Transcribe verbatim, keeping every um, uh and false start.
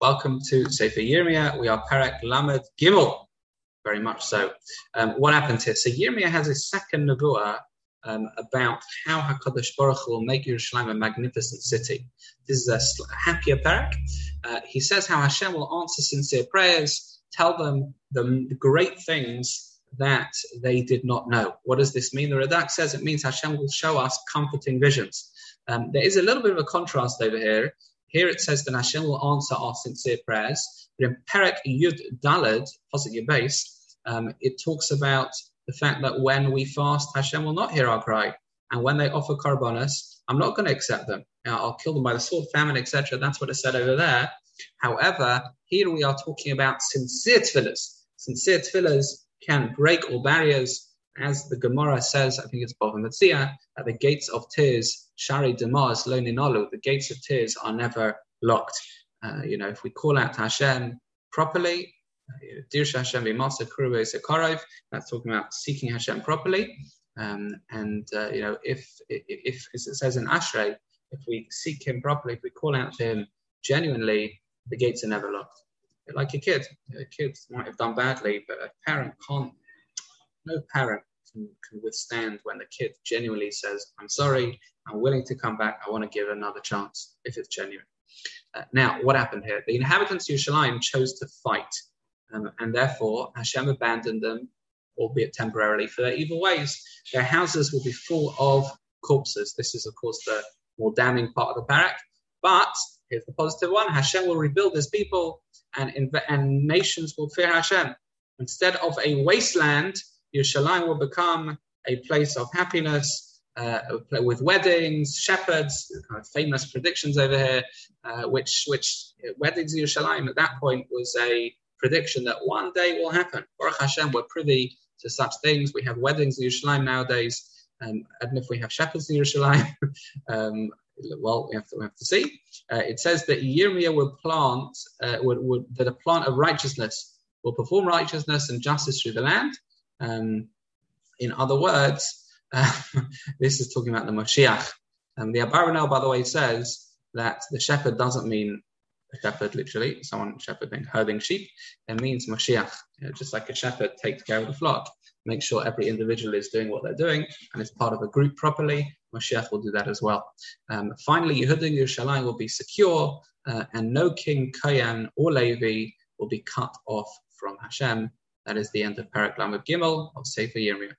Welcome to Sefer Yirmiyah. We are Perek Lamed Gimel, very much so. Um, what happens here? So Yirmiyah has his second Nevuah um, about how HaKadosh Baruch Hu will make Yerushalayim a magnificent city. This is a happier Perek. Uh, he says how Hashem will answer sincere prayers, tell them the great things that they did not know. What does this mean? The Redak says it means Hashem will show us comforting visions. Um, there is a little bit of a contrast over here. Here it says that Hashem will answer our sincere prayers. But in Perak Yud Dalad, positive base, um, it talks about the fact that when we fast, Hashem will not hear our cry. And when they offer korbanos, I'm not going to accept them. Now, I'll kill them by the sword, famine, et cetera. That's what it said over there. However, here we are talking about sincere tfillahs. Sincere tfillahs can break all barriers. As the Gemara says, I think it's Bava Metzia, at the gates of tears, Shari Demas LoNinalu, the gates of tears are never locked. Uh, you know, if we call out to Hashem properly, uh, Dirsh Hashem VeMasakuru VeZekarov, that's talking about seeking Hashem properly. Um, and, uh, you know, if, if, if, as it says in Ashrei, if we seek Him properly, if we call out to Him genuinely, the gates are never locked. Like a kid. A kid might have done badly, but a parent can't. No parent can, can withstand when the kid genuinely says, I'm sorry, I'm willing to come back, I want to give another chance, if it's genuine. Uh, now, what happened here? The inhabitants of Yushalayim chose to fight, um, and therefore Hashem abandoned them, albeit temporarily, for their evil ways. Their houses will be full of corpses. This is, of course, the more damning part of the parak. But here's the positive one. Hashem will rebuild His people, and, inv- and nations will fear Hashem. Instead of a wasteland, Yushalayim will become a place of happiness uh, with weddings, shepherds, kind of famous predictions over here, uh, which, which weddings in Yushalayim at that point was a prediction that one day will happen. Baruch Hashem, we're privy to such things. We have weddings in Yushalayim nowadays, um, and if we have shepherds in Yushalayim, um, well, we have to, we have to see. Uh, it says that Yirmiyah would plant, uh, would, would, that a plant of righteousness will perform righteousness and justice through the land. Um, in other words, uh, this is talking about the Moshiach. Um, the Abarunel, by the way, says that the shepherd doesn't mean a shepherd, literally, someone shepherding, herding sheep. It means Moshiach. You know, just like a shepherd takes care of the flock, makes sure every individual is doing what they're doing and is part of a group properly, Moshiach will do that as well. Um, finally, Yehuda and Yerushalayim will be secure, uh, and no king, Kohen, or Levi will be cut off from Hashem. That is the end of Perek Lamed Gimel of Sefer Yirmiyah.